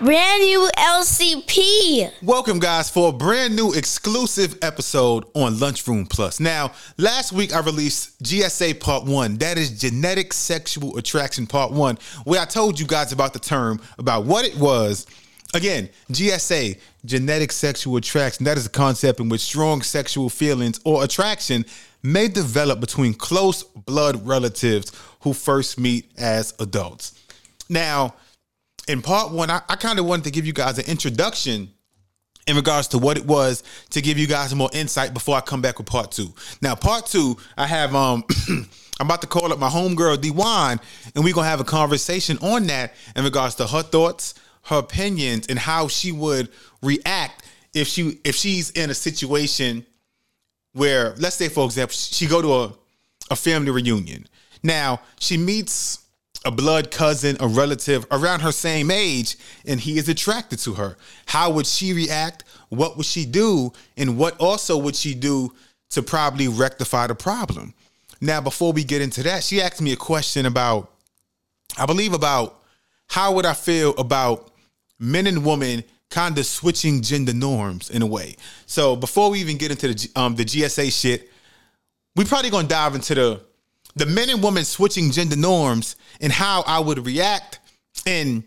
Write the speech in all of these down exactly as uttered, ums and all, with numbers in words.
Brand new L C P. Welcome, guys, for a brand new exclusive episode on Lunchroom Plus. Now, last week I released G S A Part One. That is Genetic Sexual Attraction Part One, where I told you guys about the term, about what it was. Again, G S A, Genetic Sexual Attraction. That is a concept in which strong sexual feelings or attraction may develop between close blood relatives who first meet as adults. Now, in part one, I, I kind of wanted to give you guys an introduction in regards to what it was, to give you guys more insight before I come back with part two. Now, part two, I have, um, I'm about to call up my homegirl, D-Wine, and we're going to have a conversation on that in regards to her thoughts, her opinions, and how she would react if she if she's in a situation where, let's say, for example, she go to a, a family reunion. Now, she meets a blood cousin, a relative around her same age, and he is attracted to her. How would she react? What would she do? And what also would she do to probably rectify the problem? Now, before we get into that, she asked me a question about, I believe about, how would I feel about men and women kind of switching gender norms in a way? So before we even get into the um, the G S A shit, we probably gonna dive into the The men and women switching gender norms and how I would react. And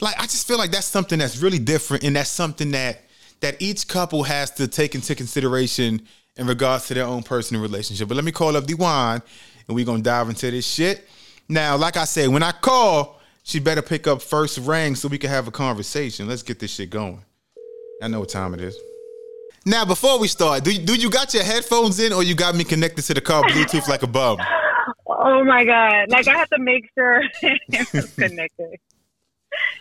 like, I just feel like that's something that's really different. And that's something that that each couple has to take into consideration in regards to their own personal relationship. But let me call up DeWan and we're going to dive into this shit. Now, like I said, when I call, she better pick up first ring so we can have a conversation. Let's get this shit going. I know what time it is. Now, before we start, do you, do you got your headphones in, or you got me connected to the car Bluetooth like a bum? Oh my God. Like, I have to make sure it's connected.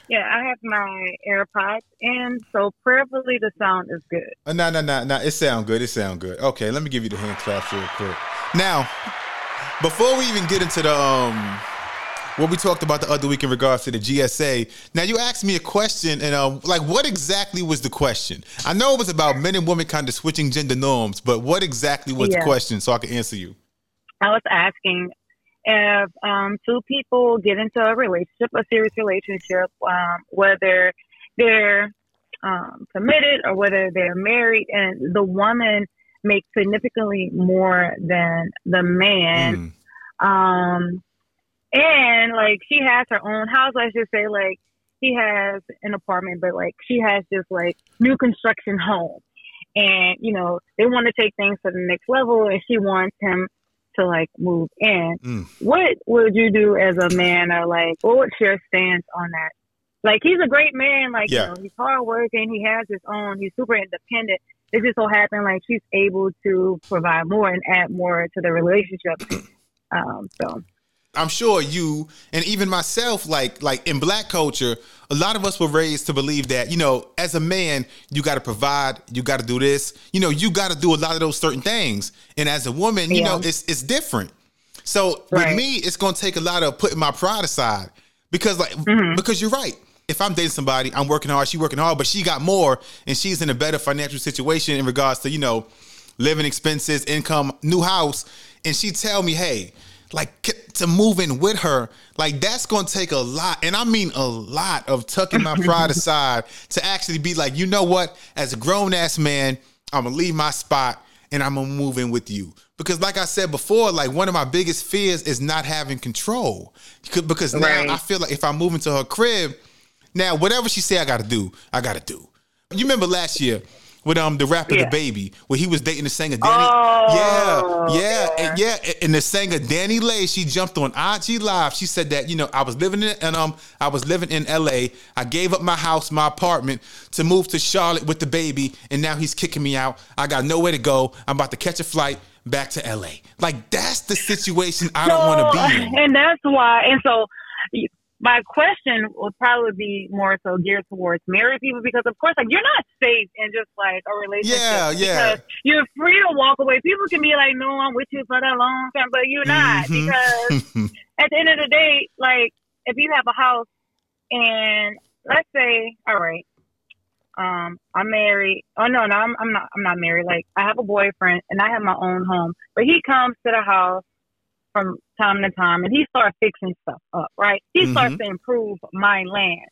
Yeah, I have my AirPods in, so prayerfully the sound is good. Uh, no, no, no, no. It sound good. It sound good. Okay, let me give you the hand clap real quick. Now, before we even get into the um, what we talked about the other week in regards to the G S A, now you asked me a question, and um, like, what exactly was the question? I know it was about men and women kind of switching gender norms, but what exactly was yeah. the question, so I can answer you? I was asking, if um, two people get into a relationship, a serious relationship, um, whether they're um, committed or whether they're married, and the woman makes significantly more than the man, mm. um, and like she has her own house, I should say, like he has an apartment, but like she has this like new construction home, and you know they want to take things to the next level, and she wants him to like move in. Mm. What would you do as a man, or like, what would your stance on that? Like, he's a great man. Like, yeah. you know, he's hardworking. He has his own. He's super independent. It just so happened like she's able to provide more and add more to the relationship. um, so, I'm sure you and even myself, like like in Black culture, a lot of us were raised to believe that, you know, as a man, you got to provide, you got to do this, you know, you got to do a lot of those certain things. And as a woman, you yeah. know, it's it's different. So right. with me, it's going to take a lot of putting my pride aside, because like mm-hmm. because you're right. If I'm dating somebody, I'm working hard, she working hard, but she got more and she's in a better financial situation in regards to, you know, living expenses, income, new house. And she tell me, hey, like, to move in with her, like, that's going to take a lot. And I mean a lot of tucking my pride aside to actually be like, you know what? As a grown ass man, I'm going to leave my spot and I'm going to move in with you. Because like I said before, like, one of my biggest fears is not having control. Because now right. I feel like if I move into her crib, now whatever she say I got to do, I got to do. You remember last year? With um the rapper yeah. DaBaby, where he was dating the singer Danny. Oh, yeah, yeah, yeah, and yeah, and the singer DaniLeigh, she jumped on I G Live. She said that, you know, I was living in and um I was living in L A. I gave up my house, my apartment, to move to Charlotte with the baby, and now he's kicking me out. I got nowhere to go. I'm about to catch a flight back to L A. Like, that's the situation I so, don't want to be in. And that's why. And so my question would probably be more so geared towards married people, because, of course, like, you're not safe in just, like, a relationship. Yeah, yeah. Because you're free to walk away. People can be like, no, I'm with you for that long time, but you're not. Mm-hmm. Because at the end of the day, like, if you have a house and let's say, all right, um, I'm married. Oh, no, no, I'm, I'm not I'm not married. Like, I have a boyfriend and I have my own home, but he comes to the house from time to time, and he starts fixing stuff up, right? He mm-hmm. starts to improve my land.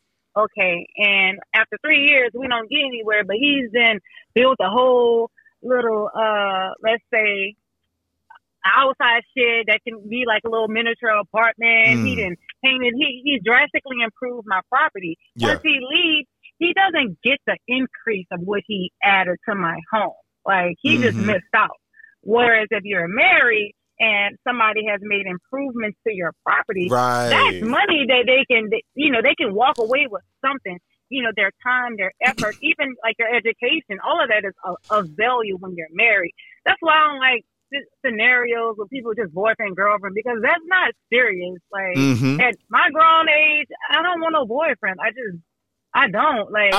okay, and after three years, we don't get anywhere, but he's then built a whole little, uh, let's say, outside shit that can be like a little miniature apartment. Mm. He didn't paint it. He, he drastically improved my property. Yeah. Once he leaves, he doesn't get the increase of what he added to my home. Like, he mm-hmm. just missed out. Whereas if you're married and somebody has made improvements to your property, right. that's money that they can, you know, they can walk away with something. You know, their time, their effort, even like their education, all of that is of value when you're married. That's why I don't like scenarios with people just boyfriend, girlfriend, because that's not serious. Like, mm-hmm. at my grown age, I don't want no boyfriend. I just, I don't like.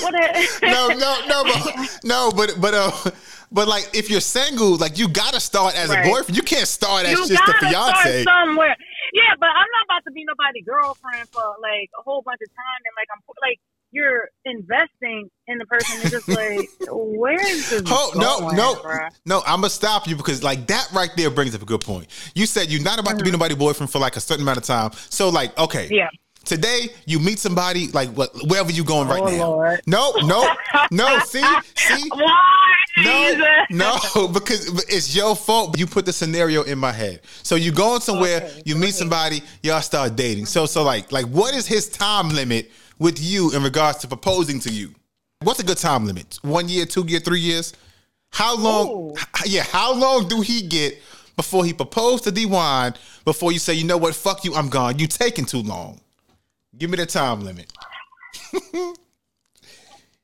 what a- no, no, no, but, no, but but uh, but like, if you're single, like you gotta start as right. a boyfriend. You can't start as you just a fiance. Start somewhere, yeah. But I'm not about to be nobody's girlfriend for like a whole bunch of time. And like I'm like you're investing in the person. And just like where is this oh, going? No, no, bro? no. I'm gonna stop you because like that right there brings up a good point. You said you're not about mm-hmm. to be nobody's boyfriend for like a certain amount of time. So like, okay, yeah. Today, you meet somebody, like, what, wherever you going right oh, now. Lord. No, no, no, see, see? Lord, no, Jesus. no, because it's your fault. You put the scenario in my head. So you going somewhere, okay. you meet okay. somebody, y'all start dating. So, so like, like, what is his time limit with you in regards to proposing to you? What's a good time limit? One year, two year, three years? How long, h- yeah, how long do he get before he proposed to D-Wine before you say, you know what, fuck you, I'm gone. You taking too long. Give me the time limit.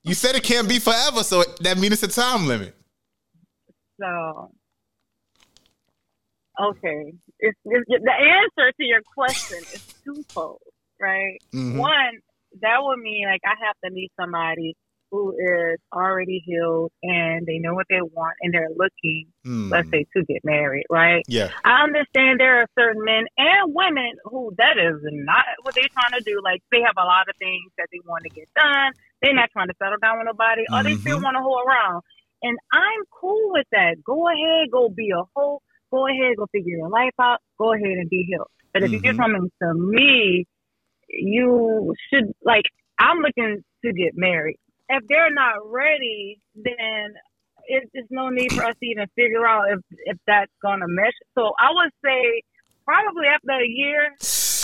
You said it can't be forever, so that means it's a time limit. So, okay. It's, it's, the answer to your question is twofold, right? Mm-hmm. One, that would mean, like, I have to meet somebody who is already healed and they know what they want and they're looking, mm. let's say, to get married, right? Yeah. I understand there are certain men and women who that is not what they're trying to do. Like, they have a lot of things that they want to get done. They're not trying to settle down with nobody or mm-hmm. they still want to hold around. And I'm cool with that. Go ahead, go be a hoe. Go ahead, go figure your life out. Go ahead and be healed. But if mm-hmm. you're coming to me, you should, like, I'm looking to get married. If they're not ready, then it's just no need for us to even figure out if, if that's going to mesh. So I would say probably after a year,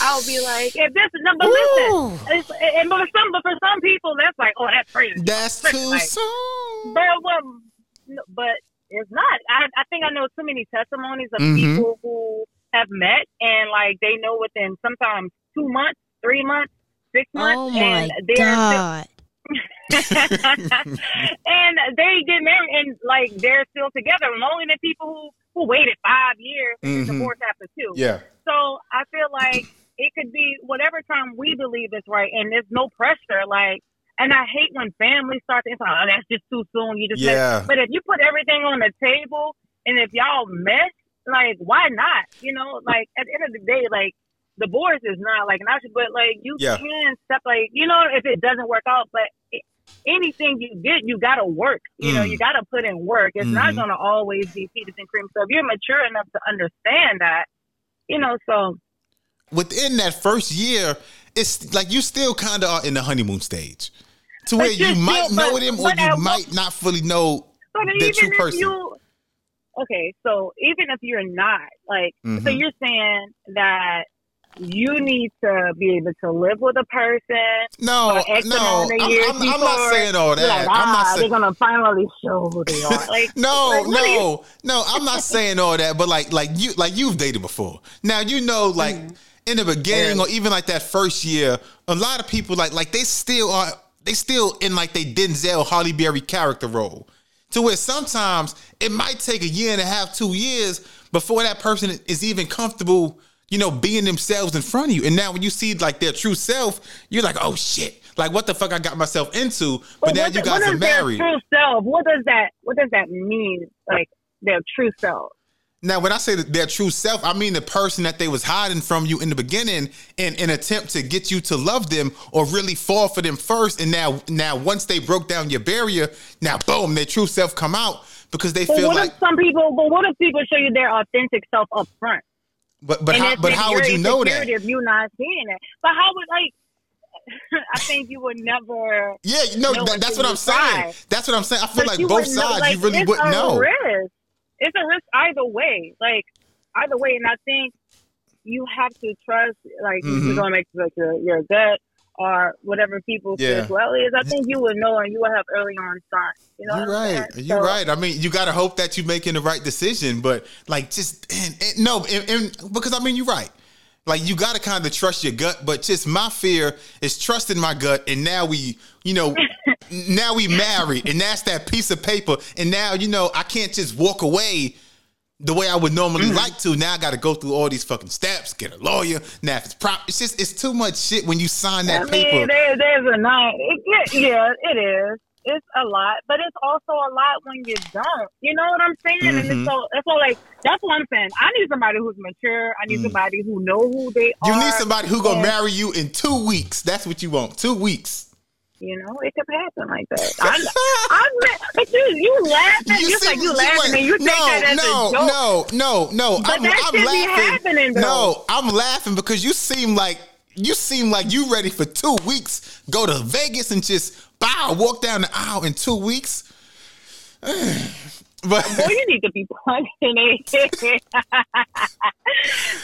I'll be like, if this is number, listen. It's, and for some, but for some people, that's like, oh, that's crazy. That's too like, soon. But, well, but it's not. I, I think I know too many testimonies of mm-hmm. people who have met and like they know within sometimes two months, three months, six months. Oh, my and they're God. Still, and they get married and like they're still together longer than people who, who waited five years and mm-hmm. divorced after two. Yeah. So I feel like it could be whatever time we believe is right and there's no pressure. Like, and I hate when families start to, oh, that's just too soon. You just yeah. like, but if you put everything on the table and if y'all mess, like why not? You know, like at the end of the day, like divorce is not like an option, but like you yeah. can step like, you know, if it doesn't work out, but it, anything you get, you got to work. You mm. know, you got to put in work. It's mm. not going to always be peaches and cream. So if you're mature enough to understand that, you know, so. Within that first year, it's like you still kind of are in the honeymoon stage to where you might still, know but, them or you I, might not fully know the true person. You, okay, so even if you're not, like, mm-hmm. so you're saying that you need to be able to live with a person. No, no, I'm, I'm, I'm not saying all that. Like, ah, I'm not saying they're gonna finally show who they are. Like, no, like, no, no. I'm not saying all that. But like, like you, like you've dated before. Now you know, like mm-hmm. in the beginning yeah. or even like that first year, a lot of people like, like they still are, they still in like they Denzel Halle Berry character role, to where sometimes it might take a year and a half, two years before that person is even comfortable, you know, being themselves in front of you. And now when you see like their true self, you're like, oh shit, like what the fuck I got myself into. But, but now you the, guys are married. True self? What does that, what does that mean? Like their true self. Now, when I say their true self, I mean the person that they was hiding from you in the beginning in an attempt to get you to love them or really fall for them first. And now, now once they broke down your barrier, now boom, their true self come out because they but feel what like if some people, but what if people show you their authentic self up front? But but and how, but how would you know that? If you're not seeing it, but how would like I think you would never. Yeah, no, know that, that's what I'm saying. That's what I'm saying. I feel but like both sides, know, like, you really wouldn't know. It's a risk. It's a risk either way. Like, either way. And I think you have to trust, like, mm-hmm. you're going to make like, your, your gut or whatever people's yeah. spirituality is. I think you would know, and you would have early on signs. You know, you're right. You're so, right. I mean, you got to hope that you're making the right decision. But, like, just, and, and, no, and, and because, I mean, you're right. Like, you got to kind of trust your gut, but just my fear is trusting my gut. And now we, you know, now we married, and that's that piece of paper. And now, you know, I can't just walk away the way I would normally mm-hmm. like to. Now I got to go through all these fucking steps, get a lawyer. Now if it's prop, it's just, it's too much shit when you sign that I paper. Mean, there, there's a night. It, yeah, it is. It's a lot, but it's also a lot when you don't. You know what I'm saying? Mm-hmm. And it's so, it's so like, that's what I'm saying. I need somebody who's mature. I need mm. somebody who know who they are. You need somebody who's going to marry you in two weeks. That's what you want. Two weeks. You know, it could happen like that. I'm, I'm, but you, you laughing. You just see, like you laughing. Like, you take no, that as no, a joke. No, no, no, no. But I'm, that I'm laughing. Be happening, though. No, I'm laughing because you seem like you seem like you ready for two weeks. Go to Vegas and just. Wow, walk down the aisle in two weeks. But boy, you need to be punching it. I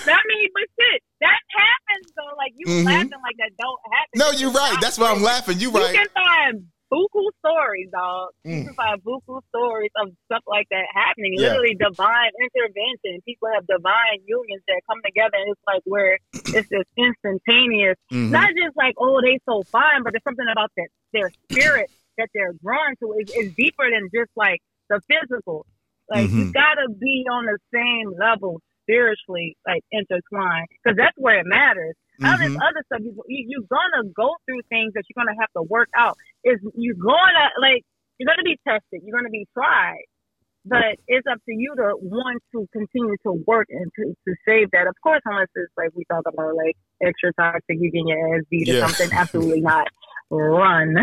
mean, but shit, that happens though. Like you mm-hmm. laughing like that don't happen. No, you're right. That's why I'm laughing. You right. You can find buku stories, dog. Mm. You can find buku stories of stuff like that happening. Yeah. Literally divine intervention. People have divine unions that come together, and it's like where it's just instantaneous. Mm-hmm. Not just like, oh, they so fine, but there's something about that their spirit that they're drawn to is, is deeper than just like the physical. Like mm-hmm. you gotta be on the same level spiritually, like intertwined, because that's where it matters. All mm-hmm. this other stuff, you, you're gonna go through things that you're gonna have to work out. Is you're gonna like you're gonna be tested, you're gonna be tried, but it's up to you to want to continue to work and to, to save that. Of course, unless it's like we talk about like extra toxic, you getting your ass beat yeah. or something. Absolutely not. Run,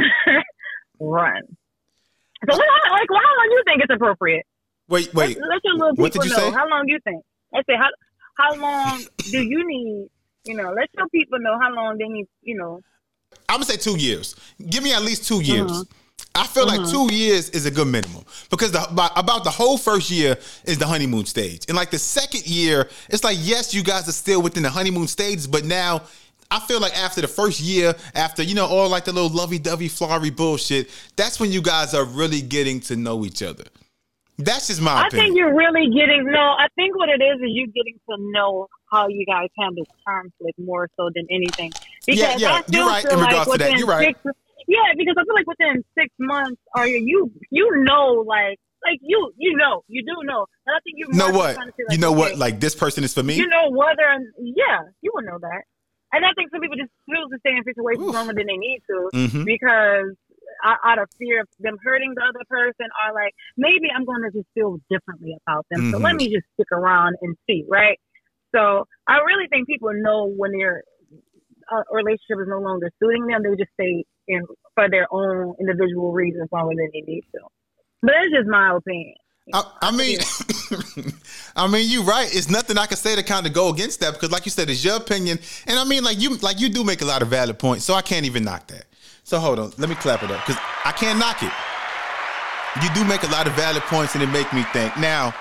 run. So, what, like, well, how long do you think it's appropriate? Wait, wait. Let, let your little people you know. Say? How long do you think? I say, how how long do you need? You know, let your people know how long they need. You know, I'm gonna say two years. Give me at least two years. Uh-huh. I feel uh-huh. like two years is a good minimum because the, by, about the whole first year is the honeymoon stage, and like the second year, it's like yes, you guys are still within the honeymoon stage, but now. I feel like after the first year, after, you know, all like the little lovey-dovey, flowery bullshit, that's when you guys are really getting to know each other. That's just my I opinion. I think you're really getting, no, I think what it is is you getting to know how you guys handle conflict more so than anything. Because yeah, yeah, I still you're right feel in like regards to that. You're right. Six, yeah, because I feel like within six months, or you you know, like, like you, you know, you do know. And I think you're more know what? Trying to feel like, you know what? Hey, like, this person is for me? You know whether, yeah, you will know that. And I think some people just choose to stay in situations longer than they need to mm-hmm. because out of fear of them hurting the other person or like, maybe I'm going to just feel differently about them. Mm-hmm. So let me just stick around and see, right? So I really think people know when their uh, relationship is no longer suiting them, they just stay in for their own individual reasons longer than they need to. But that's just my opinion. I, I mean, I mean, you're right. It's nothing I can say to kind of go against that because, like you said, it's your opinion. And I mean, like you, like you do make a lot of valid points. So I can't even knock that. So hold on, let me clap it up because I can't knock it. You do make a lot of valid points, and it make me think. Now,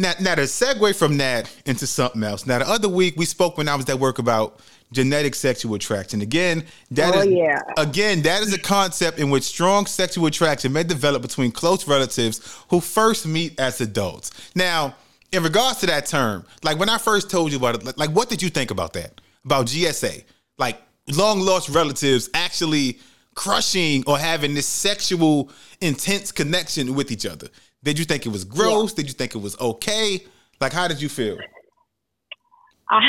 now, now, to segue from that into something else. Now, the other week we spoke when I was at work about genetic sexual attraction. Again, that oh, is yeah. again that is a concept in which strong sexual attraction may develop between close relatives who first meet as adults. Now, in regards to that term, like when I first told you about it, like what did you think about that? About G S A, like long lost relatives actually crushing or having this sexual intense connection with each other. Did you think it was gross? Yeah. Did you think it was okay? Like how did you feel? I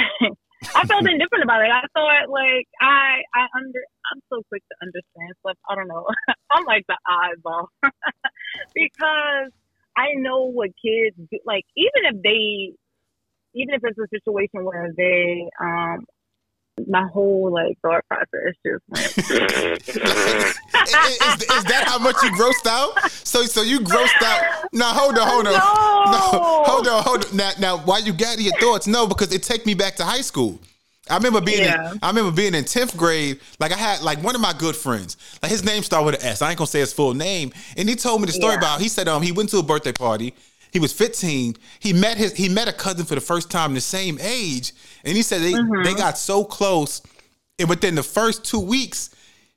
I felt indifferent about it. I thought, like, I, I under, I'm so quick to understand stuff. I don't know. I'm like the eyeball because I know what kids do. Like, even if they, even if it's a situation where they, um, my whole like thought process just went. is, is, is that how much you grossed out? So, so you grossed out. Now hold on, hold on, no. no, hold on, hold on. Now, now, why you gather your thoughts? No, because it take me back to high school. I remember being yeah. in, I remember being in tenth grade. Like I had like one of my good friends. Like his name started with an S. I ain't gonna say his full name. And he told me the story yeah. about. He said um he went to a birthday party. He was fifteen. He met his he met a cousin for the first time the same age. And he said they mm-hmm. they got so close. And within the first two weeks,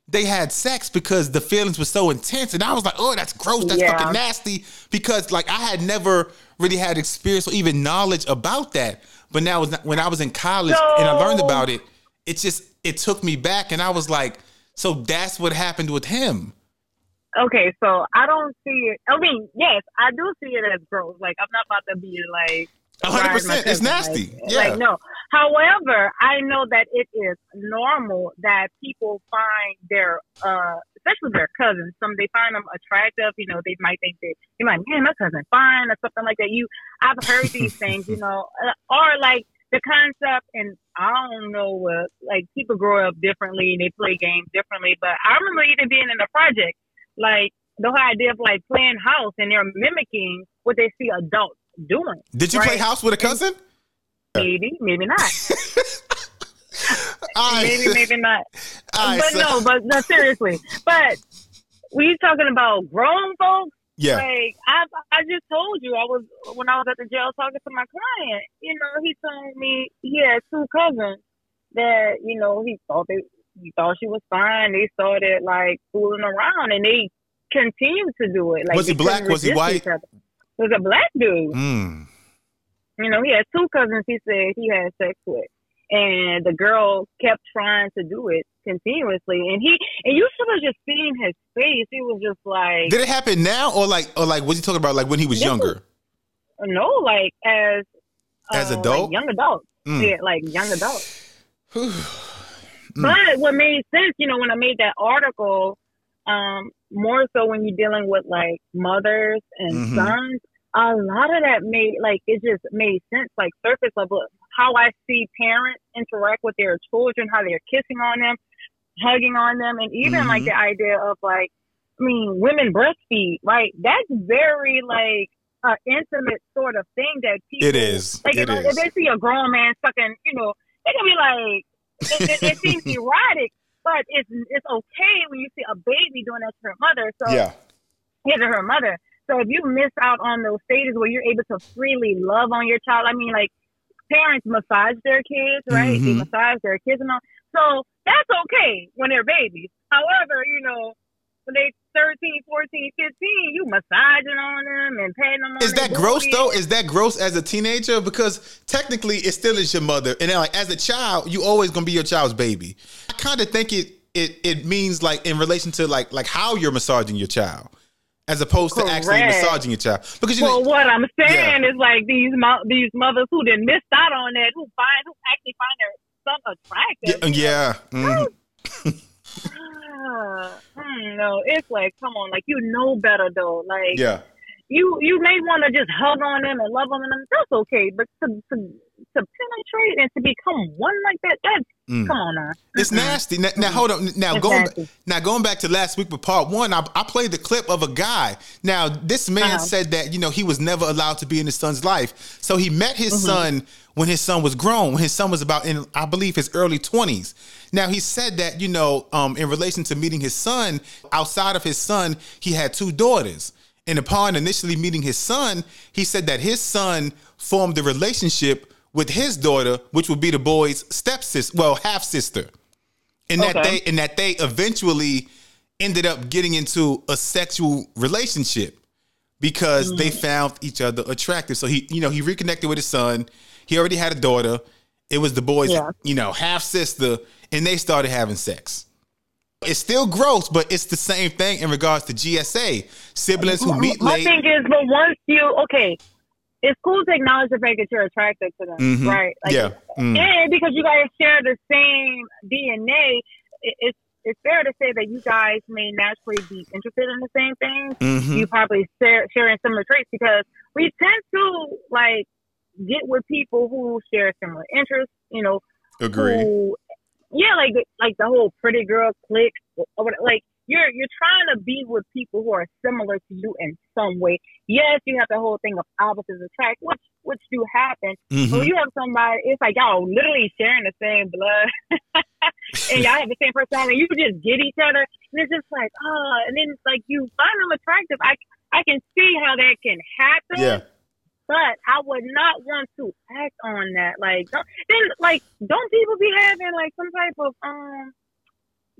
they had sex because the feelings were so intense. And I was like, oh, that's gross. That's yeah. fucking nasty. Because like I had never really had experience or even knowledge about that. But now when I was in college no. and I learned about it, it just, it took me back. And I was like, so that's what happened with him. Okay, so I don't see it. I mean, yes, I do see it as gross. Like, I'm not about to be like... one hundred percent. It's nasty. Like, yeah. Like, no. However, I know that it is normal that people find their, uh, especially their cousins, some they find them attractive. You know, they might think that, you might, man, my cousin's fine or something like that. You, I've heard these things, you know, or like the concept, and I don't know, uh, like people grow up differently and they play games differently, but I remember even being in a project, like the whole idea of like playing house and they're mimicking what they see adults doing. Did you right? play house with a cousin? Maybe, maybe not. I, maybe, maybe not. I, but so. no, but no, seriously. But we talking about grown folks. Yeah. Like I, I just told you, I was when I was at the jail talking to my client. You know, he told me he had two cousins that you know he thought they he thought she was fine. They started like fooling around, and they continued to do it. Like was he black? Was he white? Was a black dude. Mm. You know, he had two cousins he said he had sex with. And the girl kept trying to do it continuously. And he and you should have just seen his face. He was just like... Did it happen now? Or like, or like what's he talking about? Like when he was younger? Was, no, like as... Uh, as adult? Like young adults. Mm. Yeah, like young adults. But what made sense, you know, when I made that article... Um, more so when you're dealing with like mothers and mm-hmm. sons, a lot of that made like it just made sense. Like surface level, how I see parents interact with their children, how they're kissing on them, hugging on them, and even mm-hmm. like the idea of like, I mean, women breastfeed, right? That's very like an intimate sort of thing that people. It is. Like it you know, is. If they see a grown man sucking, you know, they can be like, it, it, it seems erotic. But it's it's okay when you see a baby doing that to her mother. So yeah, yeah, to her mother. So if you miss out on those stages where you're able to freely love on your child, I mean, like parents massage their kids, right? Mm-hmm. They massage their kids and all. So that's okay when they're babies. However, you know, when they're thirteen, fourteen, fifteen, you massaging on them and patting them on them. Is that gross though? Is that gross as a teenager? Because technically it still is your mother. And then like as a child, you always gonna be your child's baby. I kind of think it, it it means like in relation to like like how you're massaging your child. As opposed Correct. to actually massaging your child. Because you well, know, what I'm saying yeah. is like these mo- these mothers who didn't miss out on that, who find who actually find their son attractive. Yeah. yeah. Mm-hmm. Uh, no, it's like, come on, like you know better though. Like, yeah. you you may want to just hug on them and love on them. That's okay, but to to, to penetrate and to become one like that, that's mm. come on. Uh. It's mm-hmm. nasty. Now, now hold on. Now it's going nasty. now going back to last week with part one, I, I played the clip of a guy. Now this man uh-huh. said that you know he was never allowed to be in his son's life, so he met his mm-hmm. son when his son was grown, when his son was about in, I believe, his early twenties. Now, he said that, you know, um, in relation to meeting his son, outside of his son, he had two daughters. And upon initially meeting his son, he said that his son formed a relationship with his daughter, which would be the boy's stepsister, well, half-sister. And okay. that they and that they eventually ended up getting into a sexual relationship because mm-hmm. they found each other attractive. So he, you know, he reconnected with his son. He already had a daughter. It was the boy's, yeah. you know, half sister, and they started having sex. It's still gross, but it's the same thing in regards to G S A siblings who meet my, my late. My thing is, but once you okay, it's cool to acknowledge the fact that you're attracted to them, mm-hmm. right? Like, yeah, mm. and because you guys share the same D N A, it, it's it's fair to say that you guys may naturally be interested in the same things. Mm-hmm. You probably share sharing similar traits because we tend to like. Get with people who share similar interests, you know. Agree. Who, yeah, like like the whole pretty girl clique. Like You're you're trying to be with people who are similar to you in some way. Yes, you have the whole thing of opposites attract, which which do happen. Mm-hmm. But when you have somebody, it's like y'all literally sharing the same blood, and y'all have the same personality. You just get each other, and it's just like, oh, and then it's like you find them attractive. I I can see how that can happen. Yeah. But I would not want to act on that. Like, don't, then, like, don't people be having like some type of um.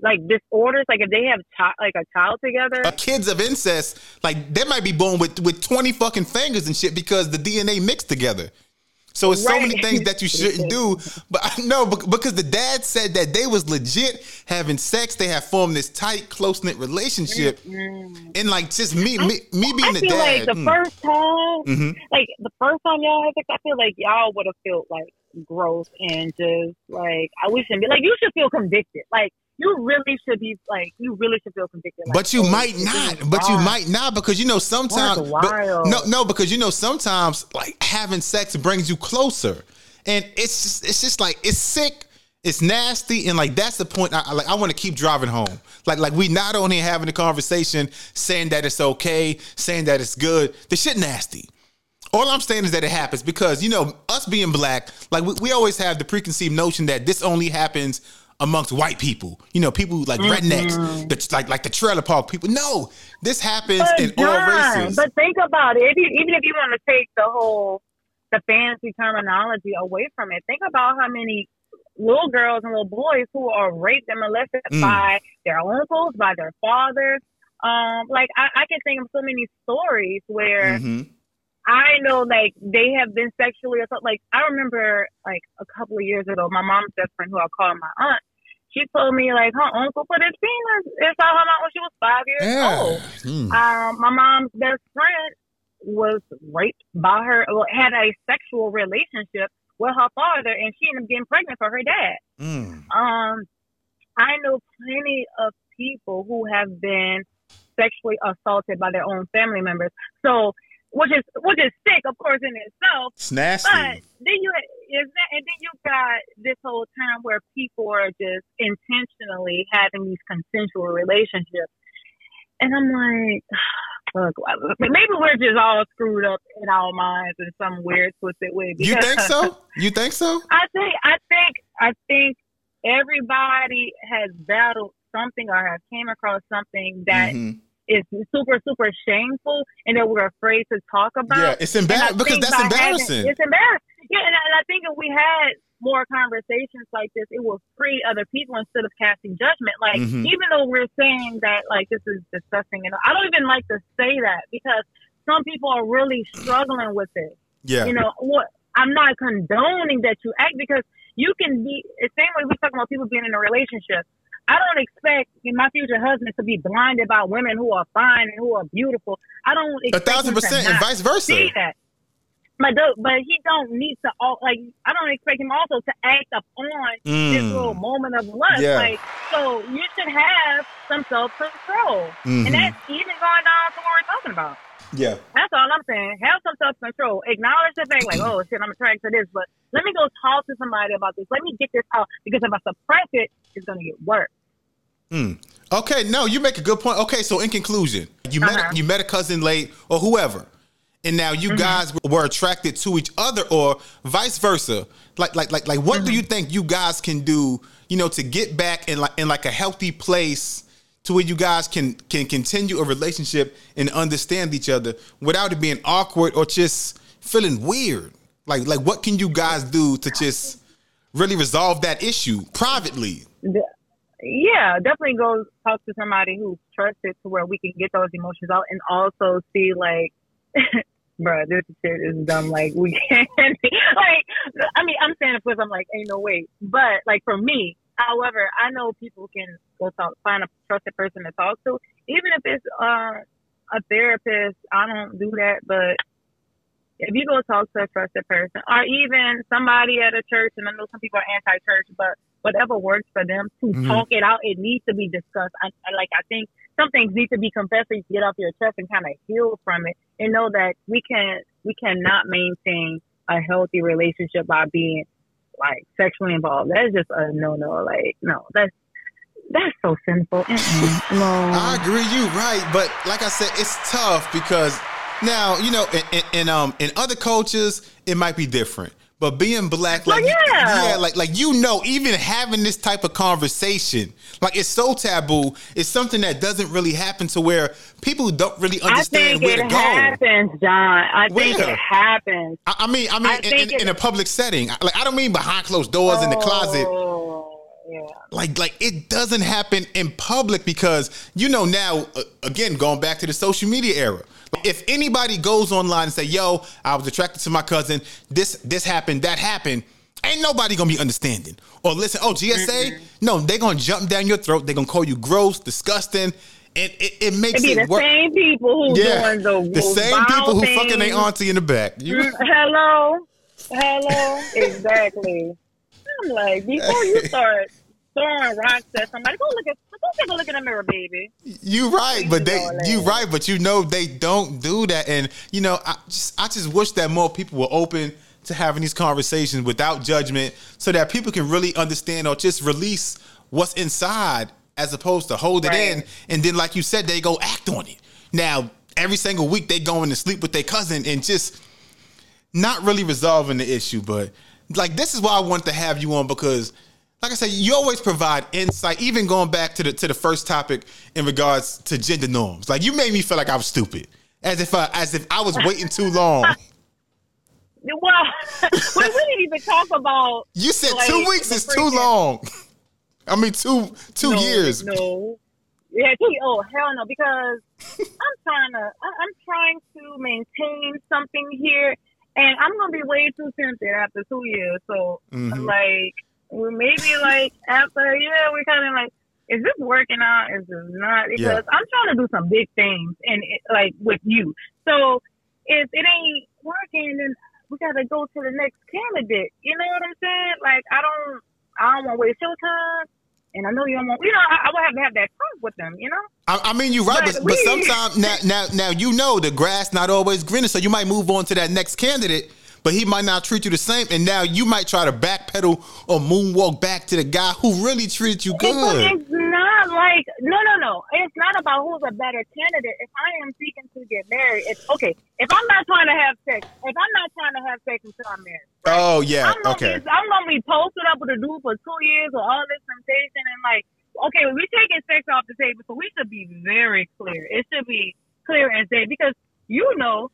like disorders, like if they have chi- like a child together, uh, kids of incest, like they might be born with with twenty fucking fingers and shit because the D N A mixed together. So it's right. So many things that you shouldn't do. But I know because the dad said that they was legit having sex. They have formed this tight, close knit relationship, mm-hmm. and like just me, I, me, me being I the feel dad. Like the mm. first time, mm-hmm. like the first time y'all had sex, I feel like y'all would have felt like gross and just like I wish and be like you should feel convicted, like. You really should be like. You really should feel convicted. Like, but you oh, might not. But you might not because you know sometimes. But, no, no, because you know sometimes like having sex brings you closer, and it's just, it's just like it's sick, it's nasty, and like that's the point. I, I like I want to keep driving home. Like like we not only having a conversation, saying that it's okay, saying that it's good. The shit nasty. All I'm saying is that it happens because you know us being black, like we, we always have the preconceived notion that this only happens amongst white people, you know, people like mm-hmm. rednecks, the, like like the trailer park people. No, this happens but in John, all races. But think about it. If you, even if you want to take the whole the fancy terminology away from it, think about how many little girls and little boys who are raped and molested mm. by their uncles, by their fathers. Um, like I, I can think of so many stories where. Mm-hmm. I know, like, they have been sexually assaulted. Like, I remember, like, a couple of years ago, my mom's best friend, who I call my aunt, she told me, like, her uncle put his penis inside her mouth when she was five years yeah. old. Mm. Um, my mom's best friend was raped by her, well, had a sexual relationship with her father, and she ended up getting pregnant for her dad. Mm. Um, I know plenty of people who have been sexually assaulted by their own family members. So, Which is which is sick, of course, in itself. It's nasty. But then you is that, and then you got this whole time where people are just intentionally having these consensual relationships, and I'm like, look, maybe we're just all screwed up in our minds in some weird, twisted way. You think so? You think so? I think I think I think everybody has battled something or has came across something that. Mm-hmm. It's super, super shameful, and that we're afraid to talk about. Yeah, it's embarrassing because that's embarrassing. Having, it's embarrassing. Yeah, and I, and I think if we had more conversations like this, it will free other people instead of casting judgment. Like, mm-hmm. even though we're saying that, like, this is disgusting, and I don't even like to say that because some people are really struggling with it. Yeah, you know what? I'm not condoning that you act because you can be. The same way we talk about people being in a relationship. I don't expect my future husband to be blinded by women who are fine and who are beautiful. I don't expect a thousand percent and vice versa. See that. But, do, but he don't need to, all, like, I don't expect him also to act upon mm. this little moment of lust. Yeah. Like, so you should have some self-control. Mm-hmm. And that's even going down to what we're talking about. Yeah. That's all I'm saying. Have some self-control. Acknowledge the fact, like, oh, shit, I'm attracted to this, but let me go talk to somebody about this. Let me get this out, because if I suppress it, it's going to get worse. Mm. Okay, no, you make a good point. Okay, so in conclusion, you uh-huh. met a, you met a cousin late or whoever, and now you mm-hmm. guys were attracted to each other or vice versa. Like, like, like, like, what mm-hmm. do you think you guys can do, you know, to get back in like in like a healthy place to where you guys can, can continue a relationship and understand each other without it being awkward or just feeling weird? Like, like what can you guys do to just really resolve that issue privately? Yeah, definitely go talk to somebody who's trusted to where we can get those emotions out and also see, like, bro, this shit is dumb. Like, we can't. Like, I mean, I'm saying it because I'm like, ain't no way. But, like, for me, however, I know people can go talk, find a trusted person to talk to, even if it's uh, a therapist. I don't do that, but if you go talk to a trusted person, or even somebody at a church, and I know some people are anti-church, but whatever works for them to mm-hmm. talk it out, it needs to be discussed. I, I like I think some things need to be confessed so you can get off your chest and kind of heal from it, and know that we can we cannot maintain a healthy relationship by being, like, sexually involved. That's just a no no. Like, no, that's that's so sinful. Mm-hmm. No. I agree, you right, but like I said, it's tough because now you know, in, in, in um, in other cultures, it might be different. But being black, like, well, yeah. yeah, like, like you know, even having this type of conversation, like it's so taboo. It's something that doesn't really happen to where people don't really understand where to go. I think it happens, John. I where? think it happens. I, I mean, I mean, I in, in, in a public setting, like I don't mean behind closed doors oh, in the closet. Yeah. Like, like it doesn't happen in public because you know now. Uh, again, going back to the social media era. If anybody goes online and say, yo, I was attracted to my cousin, this this happened, that happened, ain't nobody going to be understanding. Or listen, oh, G S A? Mm-hmm. No, they're going to jump down your throat. They're going to call you gross, disgusting. And it, it makes it, be it the work. Same people who yeah. doing the the same people who things. Fucking their auntie in the back. You- Hello? Hello? Exactly. I'm like, before you start throwing rocks at somebody, go look at Don't take a look in the mirror, baby. You right, but they you right, but you know they don't do that, and you know I just I just wish that more people were open to having these conversations without judgment, so that people can really understand or just release what's inside, as opposed to hold right. it in, and then like you said, they go act on it. Now every single week they going to sleep with their cousin and just not really resolving the issue. But like this is why I wanted to have you on because. Like I said, you always provide insight, even going back to the to the first topic in regards to gender norms. Like you made me feel like I was stupid, as if I, as if I was waiting too long. Well, we didn't even talk about. You said like, two weeks is too year. long. I mean, two two no, years. No, yeah, two, oh hell no, because I'm trying to I'm trying to maintain something here, and I'm gonna be way too tempted after two years. So mm-hmm. like. Well, maybe like after yeah, we're kind of like, is this working out? Is this not? Because yeah. I'm trying to do some big things and it, like with you. So if it ain't working, then we gotta go to the next candidate. You know what I'm saying? Like I don't, I don't want to waste your time, and I know you don't want. You know, I, I would have to have that talk with them. You know? I, I mean, you're right, but, but, but sometimes now, now, now you know the grass not always greener, so you might move on to that next candidate. But he might not treat you the same, and now you might try to backpedal or moonwalk back to the guy who really treated you good. It's not like, no, no, no. It's not about who's a better candidate. If I am seeking to get married, it's okay. If I'm not trying to have sex, if I'm not trying to have sex until I'm married. Right? Oh, yeah, I'm gonna okay. Be, I'm going to be posted up with a dude for two years with all this temptation, and like, okay, well, we're taking sex off the table, so we should be very clear. It should be clear as day, because you know,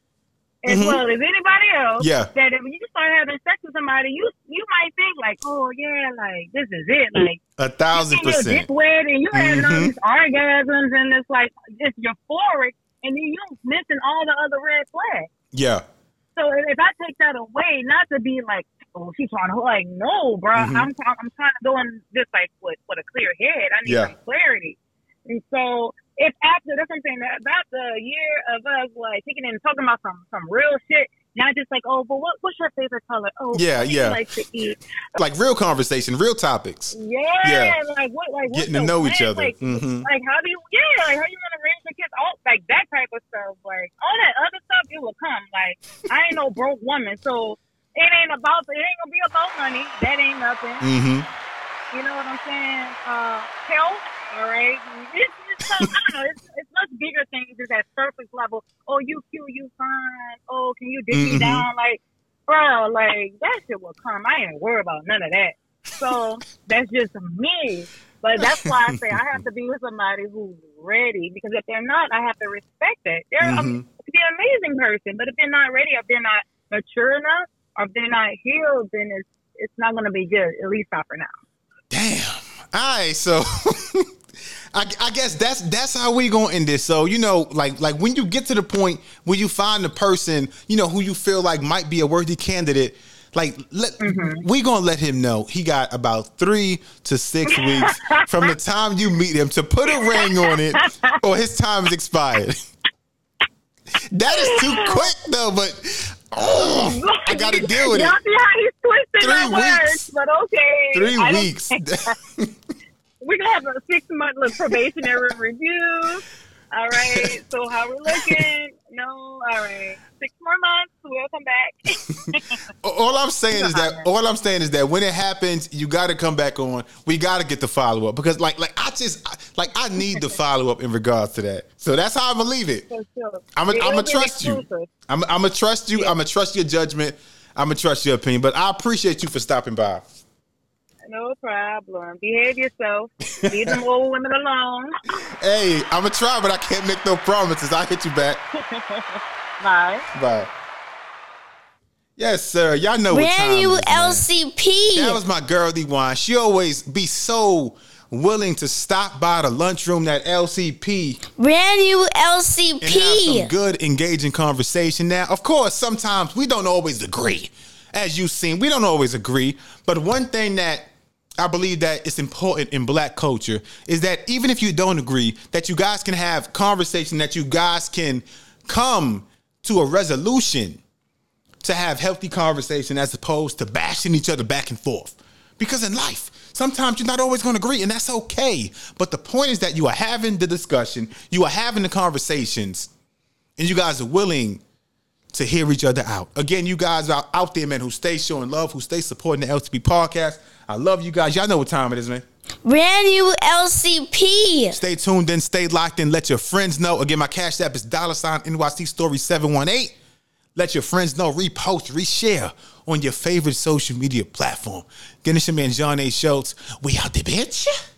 as mm-hmm. well as anybody else, yeah. that if you start having sex with somebody, you you might think like, oh yeah, like this is it, like a thousand you percent. Your dick wet and you mm-hmm. having all these orgasms and it's like it's euphoric, and then you mention all the other red flags. Yeah. So if I take that away, not to be like, oh, she's trying to like, no, bro, mm-hmm. I'm I'm trying to go in this like with with a clear head. I need yeah. some clarity, and so. If after, that's what I'm saying, about the year of us, like, kicking in and talking about some, some real shit, not just like, oh, but what, what's your favorite color? Oh, yeah, what do yeah. you like to eat? Like, real conversation, real topics. Yeah, yeah. like, what, like, getting to know plan? each other. Like, mm-hmm. like, how do you, yeah, like, how you want to raise the kids? All, like, that type of stuff. Like, all that other stuff, it will come. Like, I ain't no broke woman, so it ain't about, it ain't gonna be about money. That ain't nothing. Mm-hmm. You know what I'm saying? Uh, health, all right? It's, So, I don't know, it's, it's much bigger things is that surface level. Oh, you cute, you fine. Oh, can you dig mm-hmm. me down? Like, bro, like, that shit will come. I ain't worried about none of that. So, that's just me. But that's why I say I have to be with somebody who's ready. Because if they're not, I have to respect it. They're mm-hmm. um, they're an amazing person. But if they're not ready, if they're not mature enough, or if they're not healed, then it's, it's not going to be good. At least not for now. Damn. All right, so... I, I guess that's that's how we gonna end this. So you know, like like when you get to the point where you find the person, you know, who you feel like might be a worthy candidate, like let, mm-hmm. we gonna let him know he got about three to six weeks from the time you meet him to put a ring on it, or his time is expired. That is too quick though, but oh, I gotta deal with it. Y'all see how he's twisting three my weeks, words, but okay, three I weeks. We're going to have a six-month like, probationary review. All right. So how we looking? No. All right. Six more months. We'll come back. all I'm saying is that all I'm saying is that when it happens, you got to come back on. We got to get the follow up because, like, like I just I, like I need the follow up in regards to that. So that's how I'm gonna leave it. For sure. I'm gonna trust you. I'm gonna trust you. Yeah. I'm gonna trust your judgment. I'm gonna trust your opinion. But I appreciate you for stopping by. No problem. Behave yourself. Leave them old women alone. Hey, I'm going to try, but I can't make no promises. I'll hit you back. Bye. Bye. Yes, sir. Y'all know Where what time you is, L C P? Man. That was my girl, D-Wine. She always be so willing to stop by the lunchroom at L C P. Brand new L C P. And have some good, engaging conversation. Now, of course, sometimes we don't always agree. As you've seen, we don't always agree. But one thing that I believe that it's important in black culture is that even if you don't agree, that you guys can have conversation, that you guys can come to a resolution to have healthy conversation as opposed to bashing each other back and forth. Because in life, sometimes you're not always going to agree, and that's okay. But the point is that you are having the discussion, you are having the conversations, and you guys are willing to hear each other out. Again, you guys out, out there, man, who stay showing love, who stay supporting the L C P podcast. I love you guys. Y'all know what time it is, man. Brand new L C P. Stay tuned in, stay locked in. Let your friends know. Again, my Cash App is dollar sign N Y C Story seven one eight. Let your friends know. Repost, reshare on your favorite social media platform. Again, it's your man, John A. Schultz. We out there, bitch.